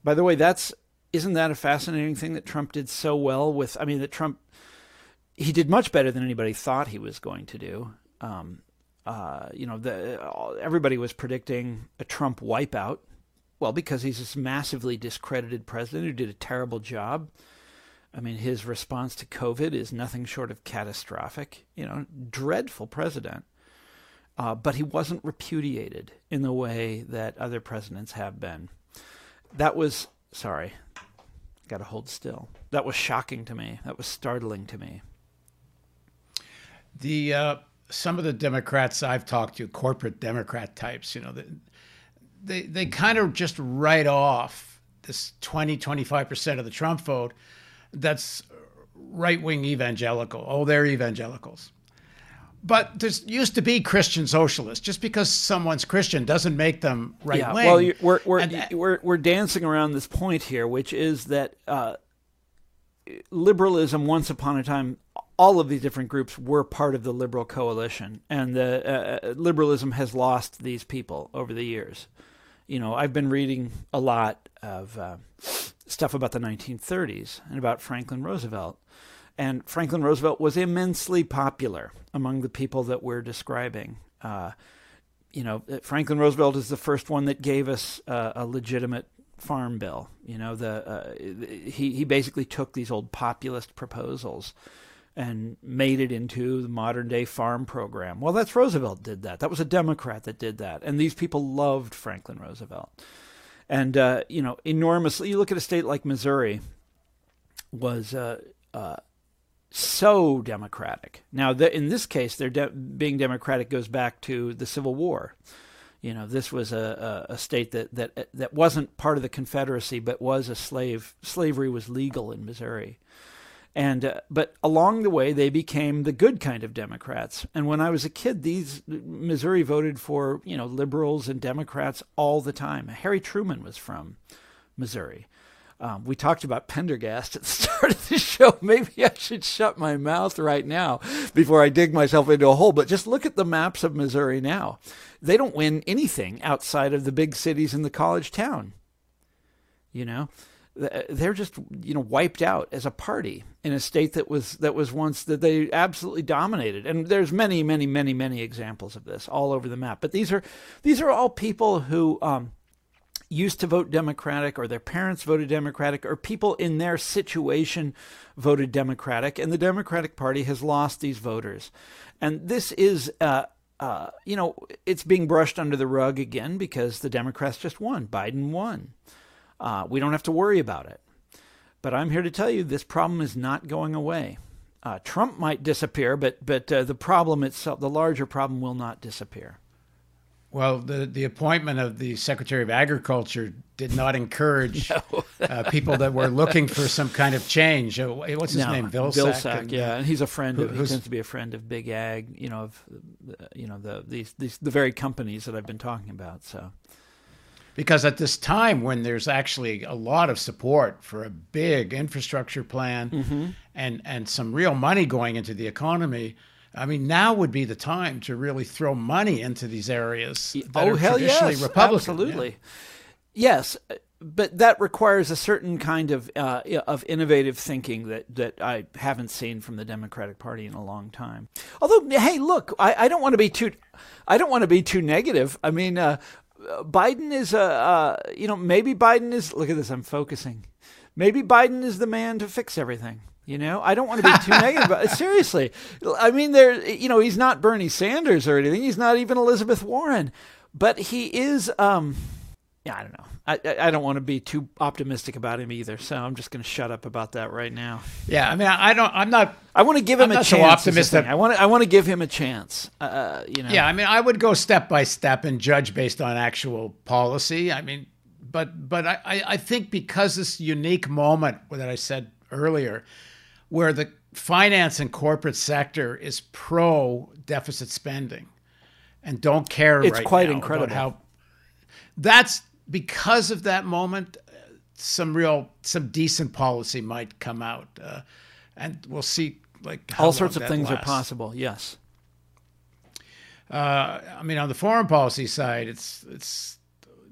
By the way, that's isn't that a fascinating thing that Trump did so well with? I mean, that Trump, he did much better than anybody thought he was going to do. Um, uh, you know, the, everybody was predicting a Trump wipeout. Well, because he's this massively discredited president who did a terrible job. I mean, his response to COVID is nothing short of catastrophic, you know, dreadful president. Uh, but he wasn't repudiated in the way that other presidents have been. That was, sorry, got to hold still. That was shocking to me. That was startling to me. The uh, some of the Democrats I've talked to, corporate Democrat types, you know, they they, they kind of just write off this twenty, twenty-five percent of the Trump vote. That's right-wing evangelical. Oh, they're evangelicals. But there used to be Christian socialists. Just because someone's Christian doesn't make them right-wing. Yeah, well, we're we're, that, we're we're dancing around this point here, which is that uh, liberalism once upon a time all of these different groups were part of the liberal coalition, and the uh, liberalism has lost these people over the years. You know, I've been reading a lot of uh, stuff about the nineteen thirties and about Franklin Roosevelt. And Franklin Roosevelt was immensely popular among the people that we're describing. Uh, you know, Franklin Roosevelt is the first one that gave us uh, a legitimate farm bill. You know, the, uh, he, he basically took these old populist proposals and made it into the modern-day farm program. Well, that's Roosevelt did that. That was a Democrat that did that. And these people loved Franklin Roosevelt. And, uh, you know, enormously, you look at a state like Missouri, was uh, uh, so Democratic. Now, the, in this case, their de- being Democratic goes back to the Civil War. You know, this was a, a, a state that, that that wasn't part of the Confederacy, but was a slave. Slavery was legal in Missouri. And uh, but along the way, they became the good kind of Democrats. And when I was a kid, these Missouri voted for, you know, liberals and Democrats all the time. Harry Truman was from Missouri. Um, we talked about Pendergast at the start of the show. Maybe I should shut my mouth right now before I dig myself into a hole. But just look at the maps of Missouri now. They don't win anything outside of the big cities and the college town, you know. They're just, you know, wiped out as a party in a state that was that was once that they absolutely dominated. And there's many, many, many, many examples of this all over the map. But these are these are all people who um, used to vote Democratic, or their parents voted Democratic, or people in their situation voted Democratic. And the Democratic Party has lost these voters. And this is, uh, uh, you know, it's being brushed under the rug again because the Democrats just won. Biden won. Uh, we don't have to worry about it. But I'm here to tell you this problem is not going away. Uh, Trump might disappear, but but uh, the problem itself, the larger problem, will not disappear. Well, the, the appointment of the Secretary of Agriculture did not encourage no. uh, people that were looking for some kind of change. What's his no, name? Vilsack. Vilsack, and, yeah, and he's a friend. Who, of, he tends to be a friend of Big Ag. You know, of you know the these, these the very companies that I've been talking about. So. Because at this time when there's actually a lot of support for a big infrastructure plan mm-hmm. and, and some real money going into the economy, I mean, now would be the time to really throw money into these areas that oh, are hell traditionally yes. Republican. Absolutely. Yeah. Yes, but that requires a certain kind of uh, of innovative thinking that, that I haven't seen from the Democratic Party in a long time. Although, hey, look, I, I don't want to be too I don't want to be too negative. I mean, uh, Biden is a, uh, you know, maybe Biden is, look at this, I'm focusing. Maybe Biden is the man to fix everything, you know? I don't want to be too negative, but seriously. I mean, there, you know, he's not Bernie Sanders or anything. He's not even Elizabeth Warren, but he is, um, yeah, I don't know. I, I don't want to be too optimistic about him either, so I'm just going to shut up about that right now. Yeah, I mean, I don't. I'm not. I want to give him I'm a not chance. So optimistic. I want. To, I want to give him a chance. Uh, you know. Yeah, I mean, I would go step by step and judge based on actual policy. I mean, but but I, I think because this unique moment that I said earlier, where the finance and corporate sector is pro deficit spending, and don't care. It's right quite now incredible about how. That's because of that moment, some real, some decent policy might come out, uh, and we'll see. Like how all sorts of things lasts. Are possible. Yes. Uh, I mean, on the foreign policy side, it's it's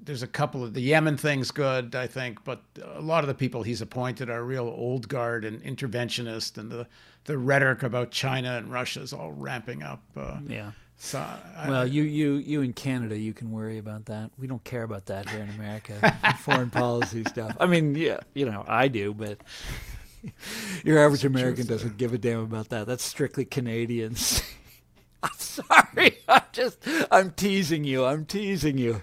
there's a couple of the Yemen thing's good, I think, but a lot of the people he's appointed are real old guard and interventionist, and the the rhetoric about China and Russia is all ramping up. Uh, yeah. So, I, well, you, you, you in Canada, you can worry about that. We don't care about that here in America, foreign policy stuff. I mean, yeah, you know, I do, but your average American doesn't give a damn about that. That's strictly Canadians. I'm sorry. I'm just, I'm teasing you. I'm teasing you.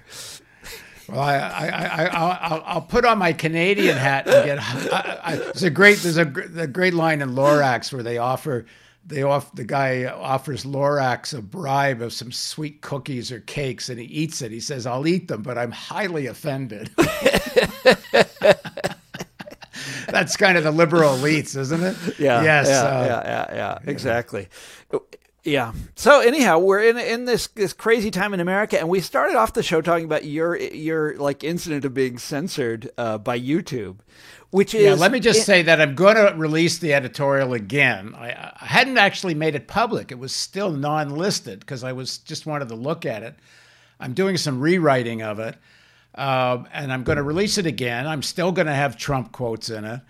Well, I, I, I, I'll, I'll put on my Canadian hat and get. I, I, there's a great, there's a, a great line in Lorax where they offer. They off the guy offers Lorax a bribe of some sweet cookies or cakes, and he eats it. He says, "I'll eat them, but I'm highly offended." That's kind of the liberal elites, isn't it? Yeah. Yes. Yeah. Uh, yeah, yeah, yeah. Exactly. Yeah. So anyhow, we're in in this this crazy time in America, and we started off the show talking about your your like incident of being censored uh, by YouTube, which is. Yeah. Let me just it, say that I'm going to release the editorial again. I, I hadn't actually made it public; it was still non-listed because I was just wanted to look at it. I'm doing some rewriting of it, uh, and I'm going to release it again. I'm still going to have Trump quotes in it.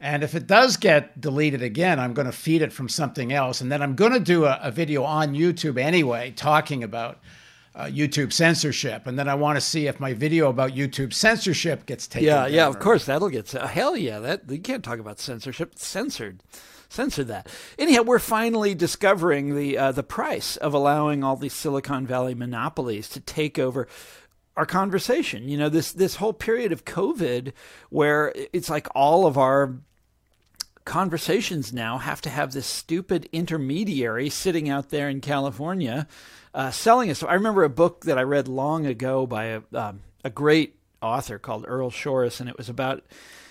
And if it does get deleted again, I'm going to feed it from something else. And then I'm going to do a, a video on YouTube anyway, talking about uh, YouTube censorship. And then I want to see if my video about YouTube censorship gets taken Yeah, down. Yeah, of course. That'll get – hell yeah. That, you can't talk about censorship. It's censored. Censor that. Anyhow, we're finally discovering the uh, the price of allowing all these Silicon Valley monopolies to take over – our conversation. You know, this this whole period of COVID where it's like all of our conversations now have to have this stupid intermediary sitting out there in California uh, selling us. So I remember a book that I read long ago by a, um, a great author called Earl Shorris, and it was about,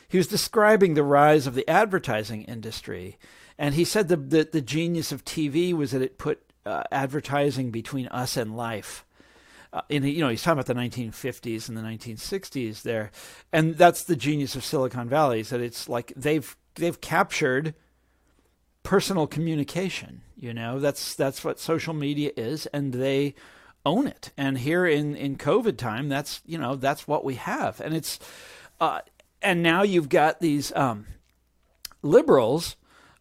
he was describing the rise of the advertising industry. And he said that the, the genius of T V was that it put uh, advertising between us and life. Uh, in, you know, he's talking about the nineteen fifties and the nineteen sixties there, and that's the genius of Silicon Valley, is that it's like they've they've captured personal communication. You know, that's that's what social media is, and they own it. And here in in COVID time, that's you know that's what we have, and it's uh, and now you've got these um, liberals.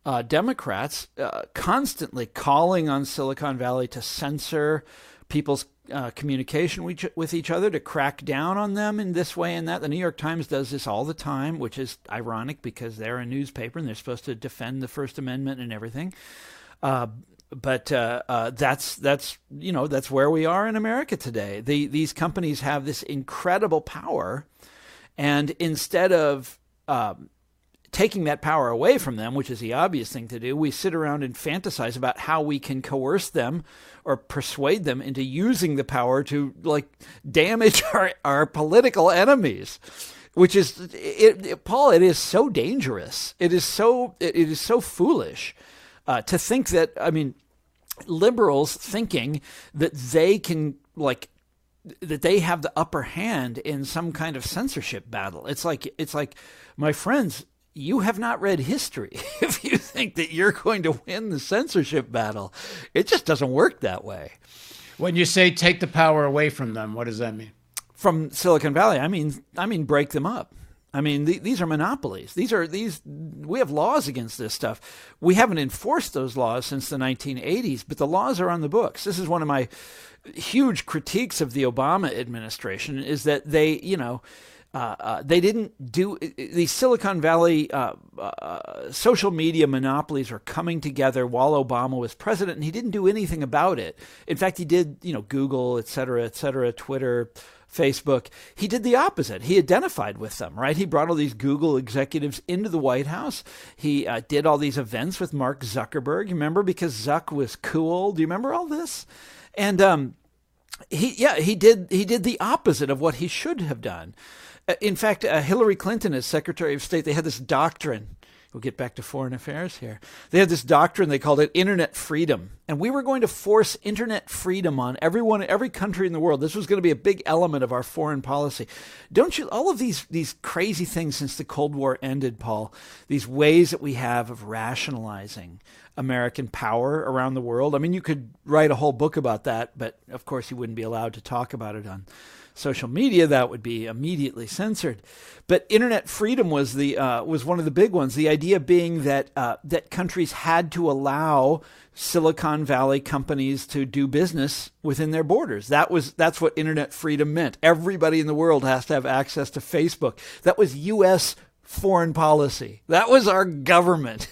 Uh, Democrats uh, constantly calling on Silicon Valley to censor people's uh, communication with each other, to crack down on them in this way and that. The New York Times does this all the time, which is ironic because they're a newspaper and they're supposed to defend the First Amendment and everything. Uh, but uh, uh, that's that's you know that's where we are in America today. The, these companies have this incredible power, and instead of um, taking that power away from them, which is the obvious thing to do, we sit around and fantasize about how we can coerce them or persuade them into using the power to like damage our, our political enemies, which is, it, it, Paul, it is so dangerous. It is so, it, it is so foolish uh, to think that, I mean, liberals thinking that they can like, that they have the upper hand in some kind of censorship battle. It's like, it's like, my friends, you have not read history if you think that you're going to win the censorship battle. It just doesn't work that way. When you say take the power away from them, what does that mean? From Silicon Valley, I mean, I mean break them up. I mean, th these are monopolies. These are these. We have laws against this stuff. We haven't enforced those laws since the nineteen eighties, but the laws are on the books. This is one of my huge critiques of the Obama administration, is that they, you know. Uh, uh, they didn't do – the Silicon Valley uh, uh, social media monopolies are coming together while Obama was president, and he didn't do anything about it. In fact, he did, you know, Google, et cetera, et cetera, Twitter, Facebook. He did the opposite. He identified with them, right? He brought all these Google executives into the White House. He uh, did all these events with Mark Zuckerberg, you remember, because Zuck was cool. Do you remember all this? And um, he – yeah, he did, he did the opposite of what he should have done. In fact, uh, Hillary Clinton as Secretary of State, they had this doctrine. We'll get back to foreign affairs here. They had this doctrine. They called it Internet freedom. And we were going to force Internet freedom on everyone, every country in the world. This was going to be a big element of our foreign policy. Don't you – all of these, these crazy things since the Cold War ended, Paul, these ways that we have of rationalizing American power around the world. I mean, you could write a whole book about that, but of course you wouldn't be allowed to talk about it on – social media. That would be immediately censored. But Internet freedom was the uh, was one of the big ones. The idea being that uh, that countries had to allow Silicon Valley companies to do business within their borders. That was that's what Internet freedom meant. Everybody in the world has to have access to Facebook. That was U S foreign policy. That was our government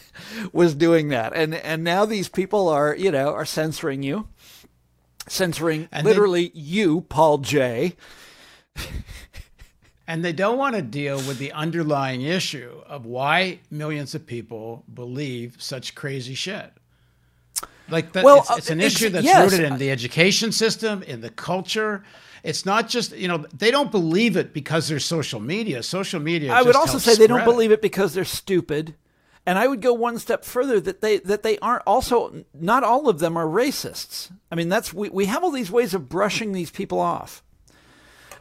was doing that. And and now these people are you know are censoring you. Censoring and literally they, you, Paul Jay. And they don't want to deal with the underlying issue of why millions of people believe such crazy shit. Like the, well, it's, it's an it's, issue that's yes. rooted in the education system, in the culture. It's not just, you know, they don't believe it because they're social media. Social media. I would also say they don't believe it because they're stupid. And I would go one step further that they that they aren't also, not all of them are racists. I mean, that's we, we have all these ways of brushing these people off.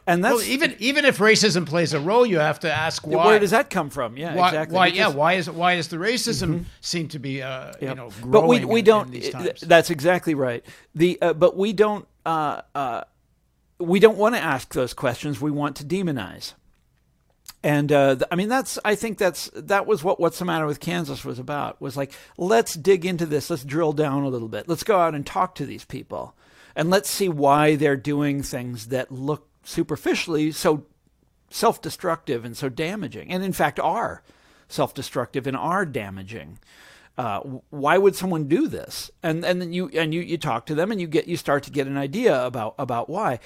And that's, well, even even if racism plays a role, you have to ask why. Where does that come from? Yeah, why, exactly. Why? Because, yeah, why is why is the racism mm-hmm. seem to be uh, yep. you know growing? But we we in, don't. In these times. That's exactly right. The uh, but we don't uh, uh, we don't want to ask those questions. We want to demonize. And uh, I mean, that's I think that's that was what What's the Matter with Kansas was about. Was like, let's dig into this. Let's drill down a little bit. Let's go out and talk to these people, and let's see why they're doing things that look superficially so self-destructive and so damaging, and in fact are self-destructive and are damaging. Uh, why would someone do this? And and then you and you you talk to them and you get you start to get an idea about about why.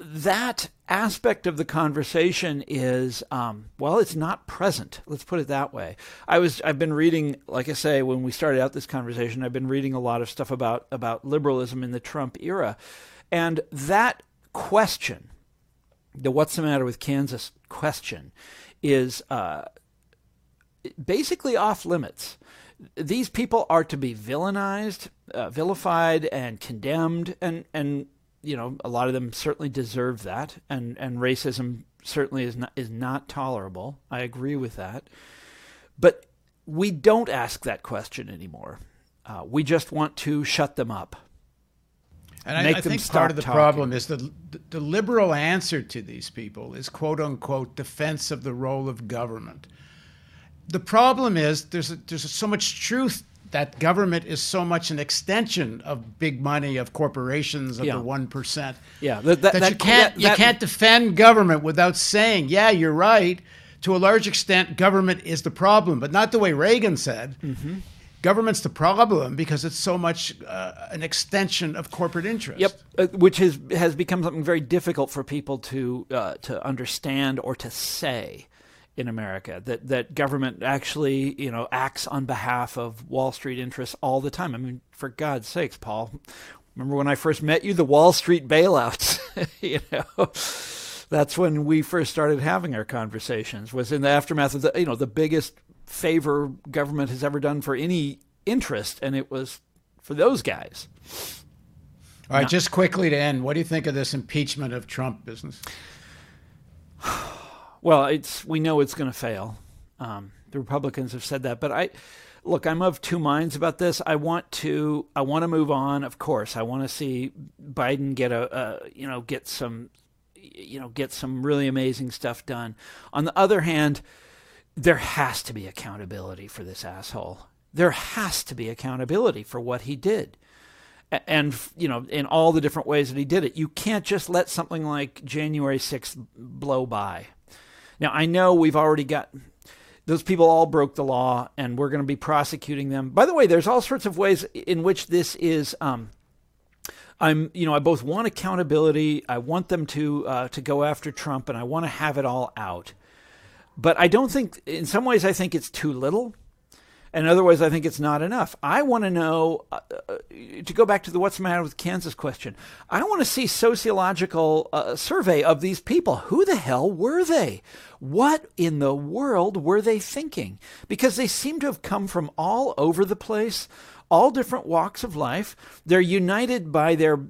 That aspect of the conversation is um, well, it's not present. Let's put it that way. I was I've been reading, like I say, when we started out this conversation, I've been reading a lot of stuff about about liberalism in the Trump era, and that question, the What's the Matter with Kansas question, is uh, basically off limits. These people are to be villainized, uh, vilified, and condemned, and and you know a lot of them certainly deserve that. And and racism certainly is not is not tolerable. I agree with that, but we don't ask that question anymore. Uh, we just want to shut them up. And I, I think part of the talking. problem is that the, the liberal answer to these people is, quote unquote, defense of the role of government. The problem is there's a, there's a, so much truth that government is so much an extension of big money, of corporations, of yeah. the one percent. Yeah, that, that, that, that you can't that, you that, can't defend government without saying, yeah, you're right. To a large extent, government is the problem, but not the way Reagan said. Mm-hmm. Government's the problem because it's so much uh, an extension of corporate interest. Yep, uh, which has has become something very difficult for people to uh, to understand or to say in America. That that government actually you know acts on behalf of Wall Street interests all the time. I mean, for God's sakes, Paul, remember when I first met you, the Wall Street bailouts, you know. That's when we first started having our conversations, was in the aftermath of the, you know, the biggest favor government has ever done for any interest, and it was for those guys. All right, now, just quickly to end, what do you think of this impeachment of Trump business? Well, it's we know it's going to fail. Um, the Republicans have said that, but I look, I'm of two minds about this. I want to I want to move on, of course. I want to see Biden get a, a you know, get some you know, get some really amazing stuff done. On the other hand, there has to be accountability for this asshole. There has to be accountability for what he did. And, you know, in all the different ways that he did it. You can't just let something like January sixth blow by. Now, I know we've already got those people all broke the law, and we're going to be prosecuting them. By the way, there's all sorts of ways in which this is um, – I'm, you know, I both want accountability. I want them to uh, to go after Trump, and I want to have it all out. But I don't think, in some ways, I think it's too little, and in other ways, I think it's not enough. I want to know, uh, to go back to the What's the Matter with Kansas question, I want to see sociological uh, survey of these people. Who the hell were they? What in the world were they thinking? Because they seem to have come from all over the place, all different walks of life. They're united by their,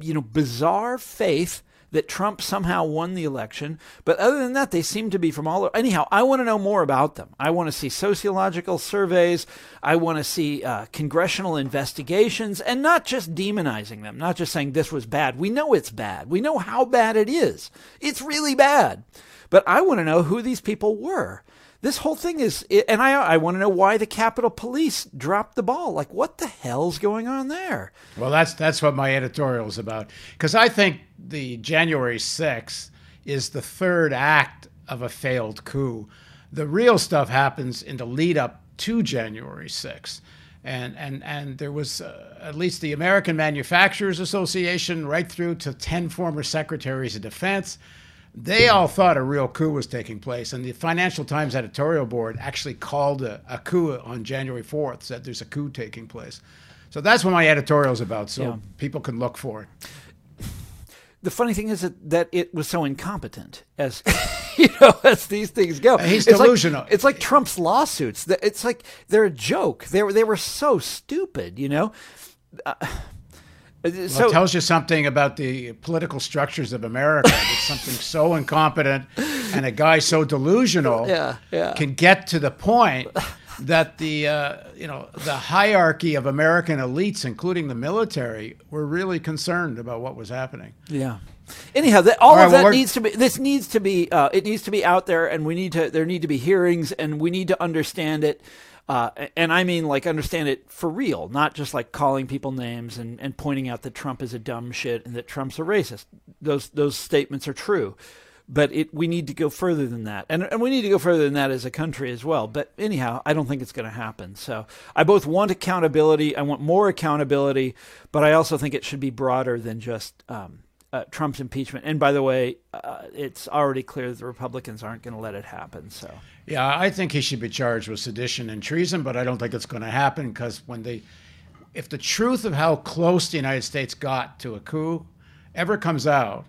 you know, bizarre faith that Trump somehow won the election. But other than that, they seem to be from all over. Anyhow, I want to know more about them. I want to see sociological surveys. I want to see uh, congressional investigations, and not just demonizing them, not just saying this was bad. We know it's bad. We know how bad it is. It's really bad. But I want to know who these people were. This whole thing is, and I I want to know why the Capitol Police dropped the ball. Like, what the hell's going on there? Well, that's that's what my editorial is about, because I think the January sixth is the third act of a failed coup. The real stuff happens in the lead up to January sixth. And, and, and there was uh, at least the American Manufacturers Association, right through to ten former secretaries of defense. They all thought a real coup was taking place, and the Financial Times editorial board actually called a, a coup on January fourth, said there's a coup taking place. So that's what my editorial is about, so yeah. people can look for it. The funny thing is that, that it was so incompetent as you know as these things go. He's it's delusional. Like, it's like Trump's lawsuits. It's like they're a joke. They were they were so stupid. You know. Uh, well, so, it tells you something about the political structures of America. That something so incompetent and a guy so delusional yeah, yeah. can get to the point that the uh, you know the hierarchy of American elites, including the military, were really concerned about what was happening. Yeah. Anyhow, that, all, all right, of that well, needs to be. This needs to be. Uh, it needs to be out there, and we need to. There need to be hearings, and we need to understand it. Uh, and I mean, like, understand it for real, not just like calling people names and, and pointing out that Trump is a dumb shit and that Trump's a racist. Those those statements are true, but it we need to go further than that, and and we need to go further than that as a country as well. But anyhow, I don't think it's going to happen. So I both want accountability, I want more accountability, but I also think it should be broader than just um, uh, Trump's impeachment. And by the way, uh, it's already clear that the Republicans aren't going to let it happen. So. Yeah, I think he should be charged with sedition and treason, but I don't think it's going to happen because when they, if the truth of how close the United States got to a coup ever comes out,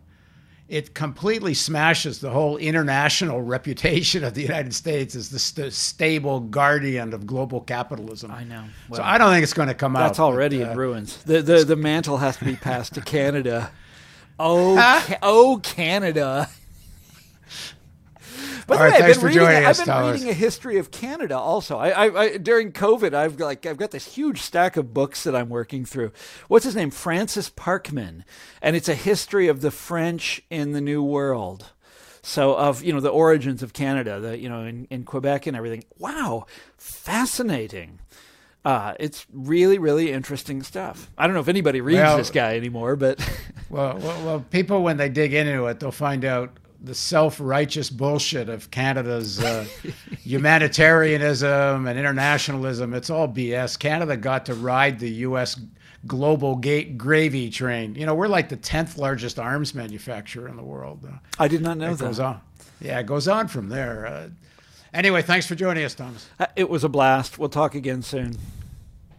it completely smashes the whole international reputation of the United States as the st- stable guardian of global capitalism. I know. Well, so I don't think it's going to come that's out. That's already but, uh, in ruins. The, the, the mantle has to be passed to Canada. Oh, huh? ca- oh, Canada. By the way, I've been, reading, I've been reading a history of Canada also. I, I, I during COVID, I've like I've got this huge stack of books that I'm working through. What's his name? Francis Parkman, and it's a history of the French in the New World. So of you know the origins of Canada, the you know in, in Quebec and everything. Wow, fascinating. Uh, it's really, really interesting stuff. I don't know if anybody reads well, this guy anymore, but well, well, well, people when they dig into it, they'll find out the self-righteous bullshit of Canada's uh, humanitarianism and internationalism. It's all B S. Canada got to ride the U S global ga- gravy train. You know, we're like the tenth largest arms manufacturer in the world. I did not know it that. Goes on. Yeah, it goes on from there. Uh, anyway, thanks for joining us, Thomas. It was a blast. We'll talk again soon.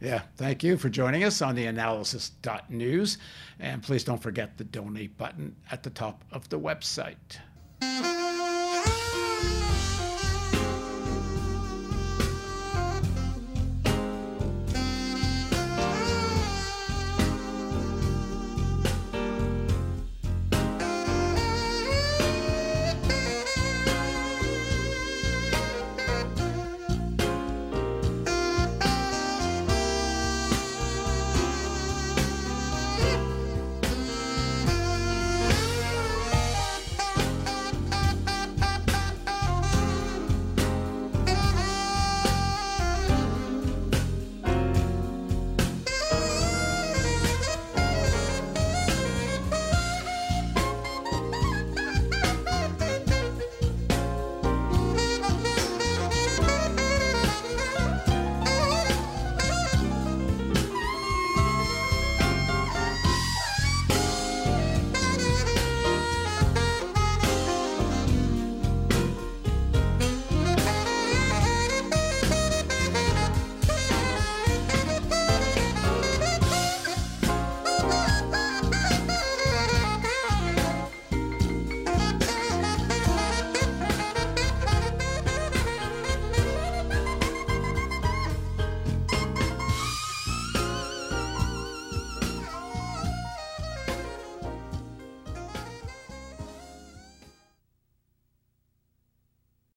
Yeah, thank you for joining us on the analysis dot news. And please don't forget the donate button at the top of the website. Thank you.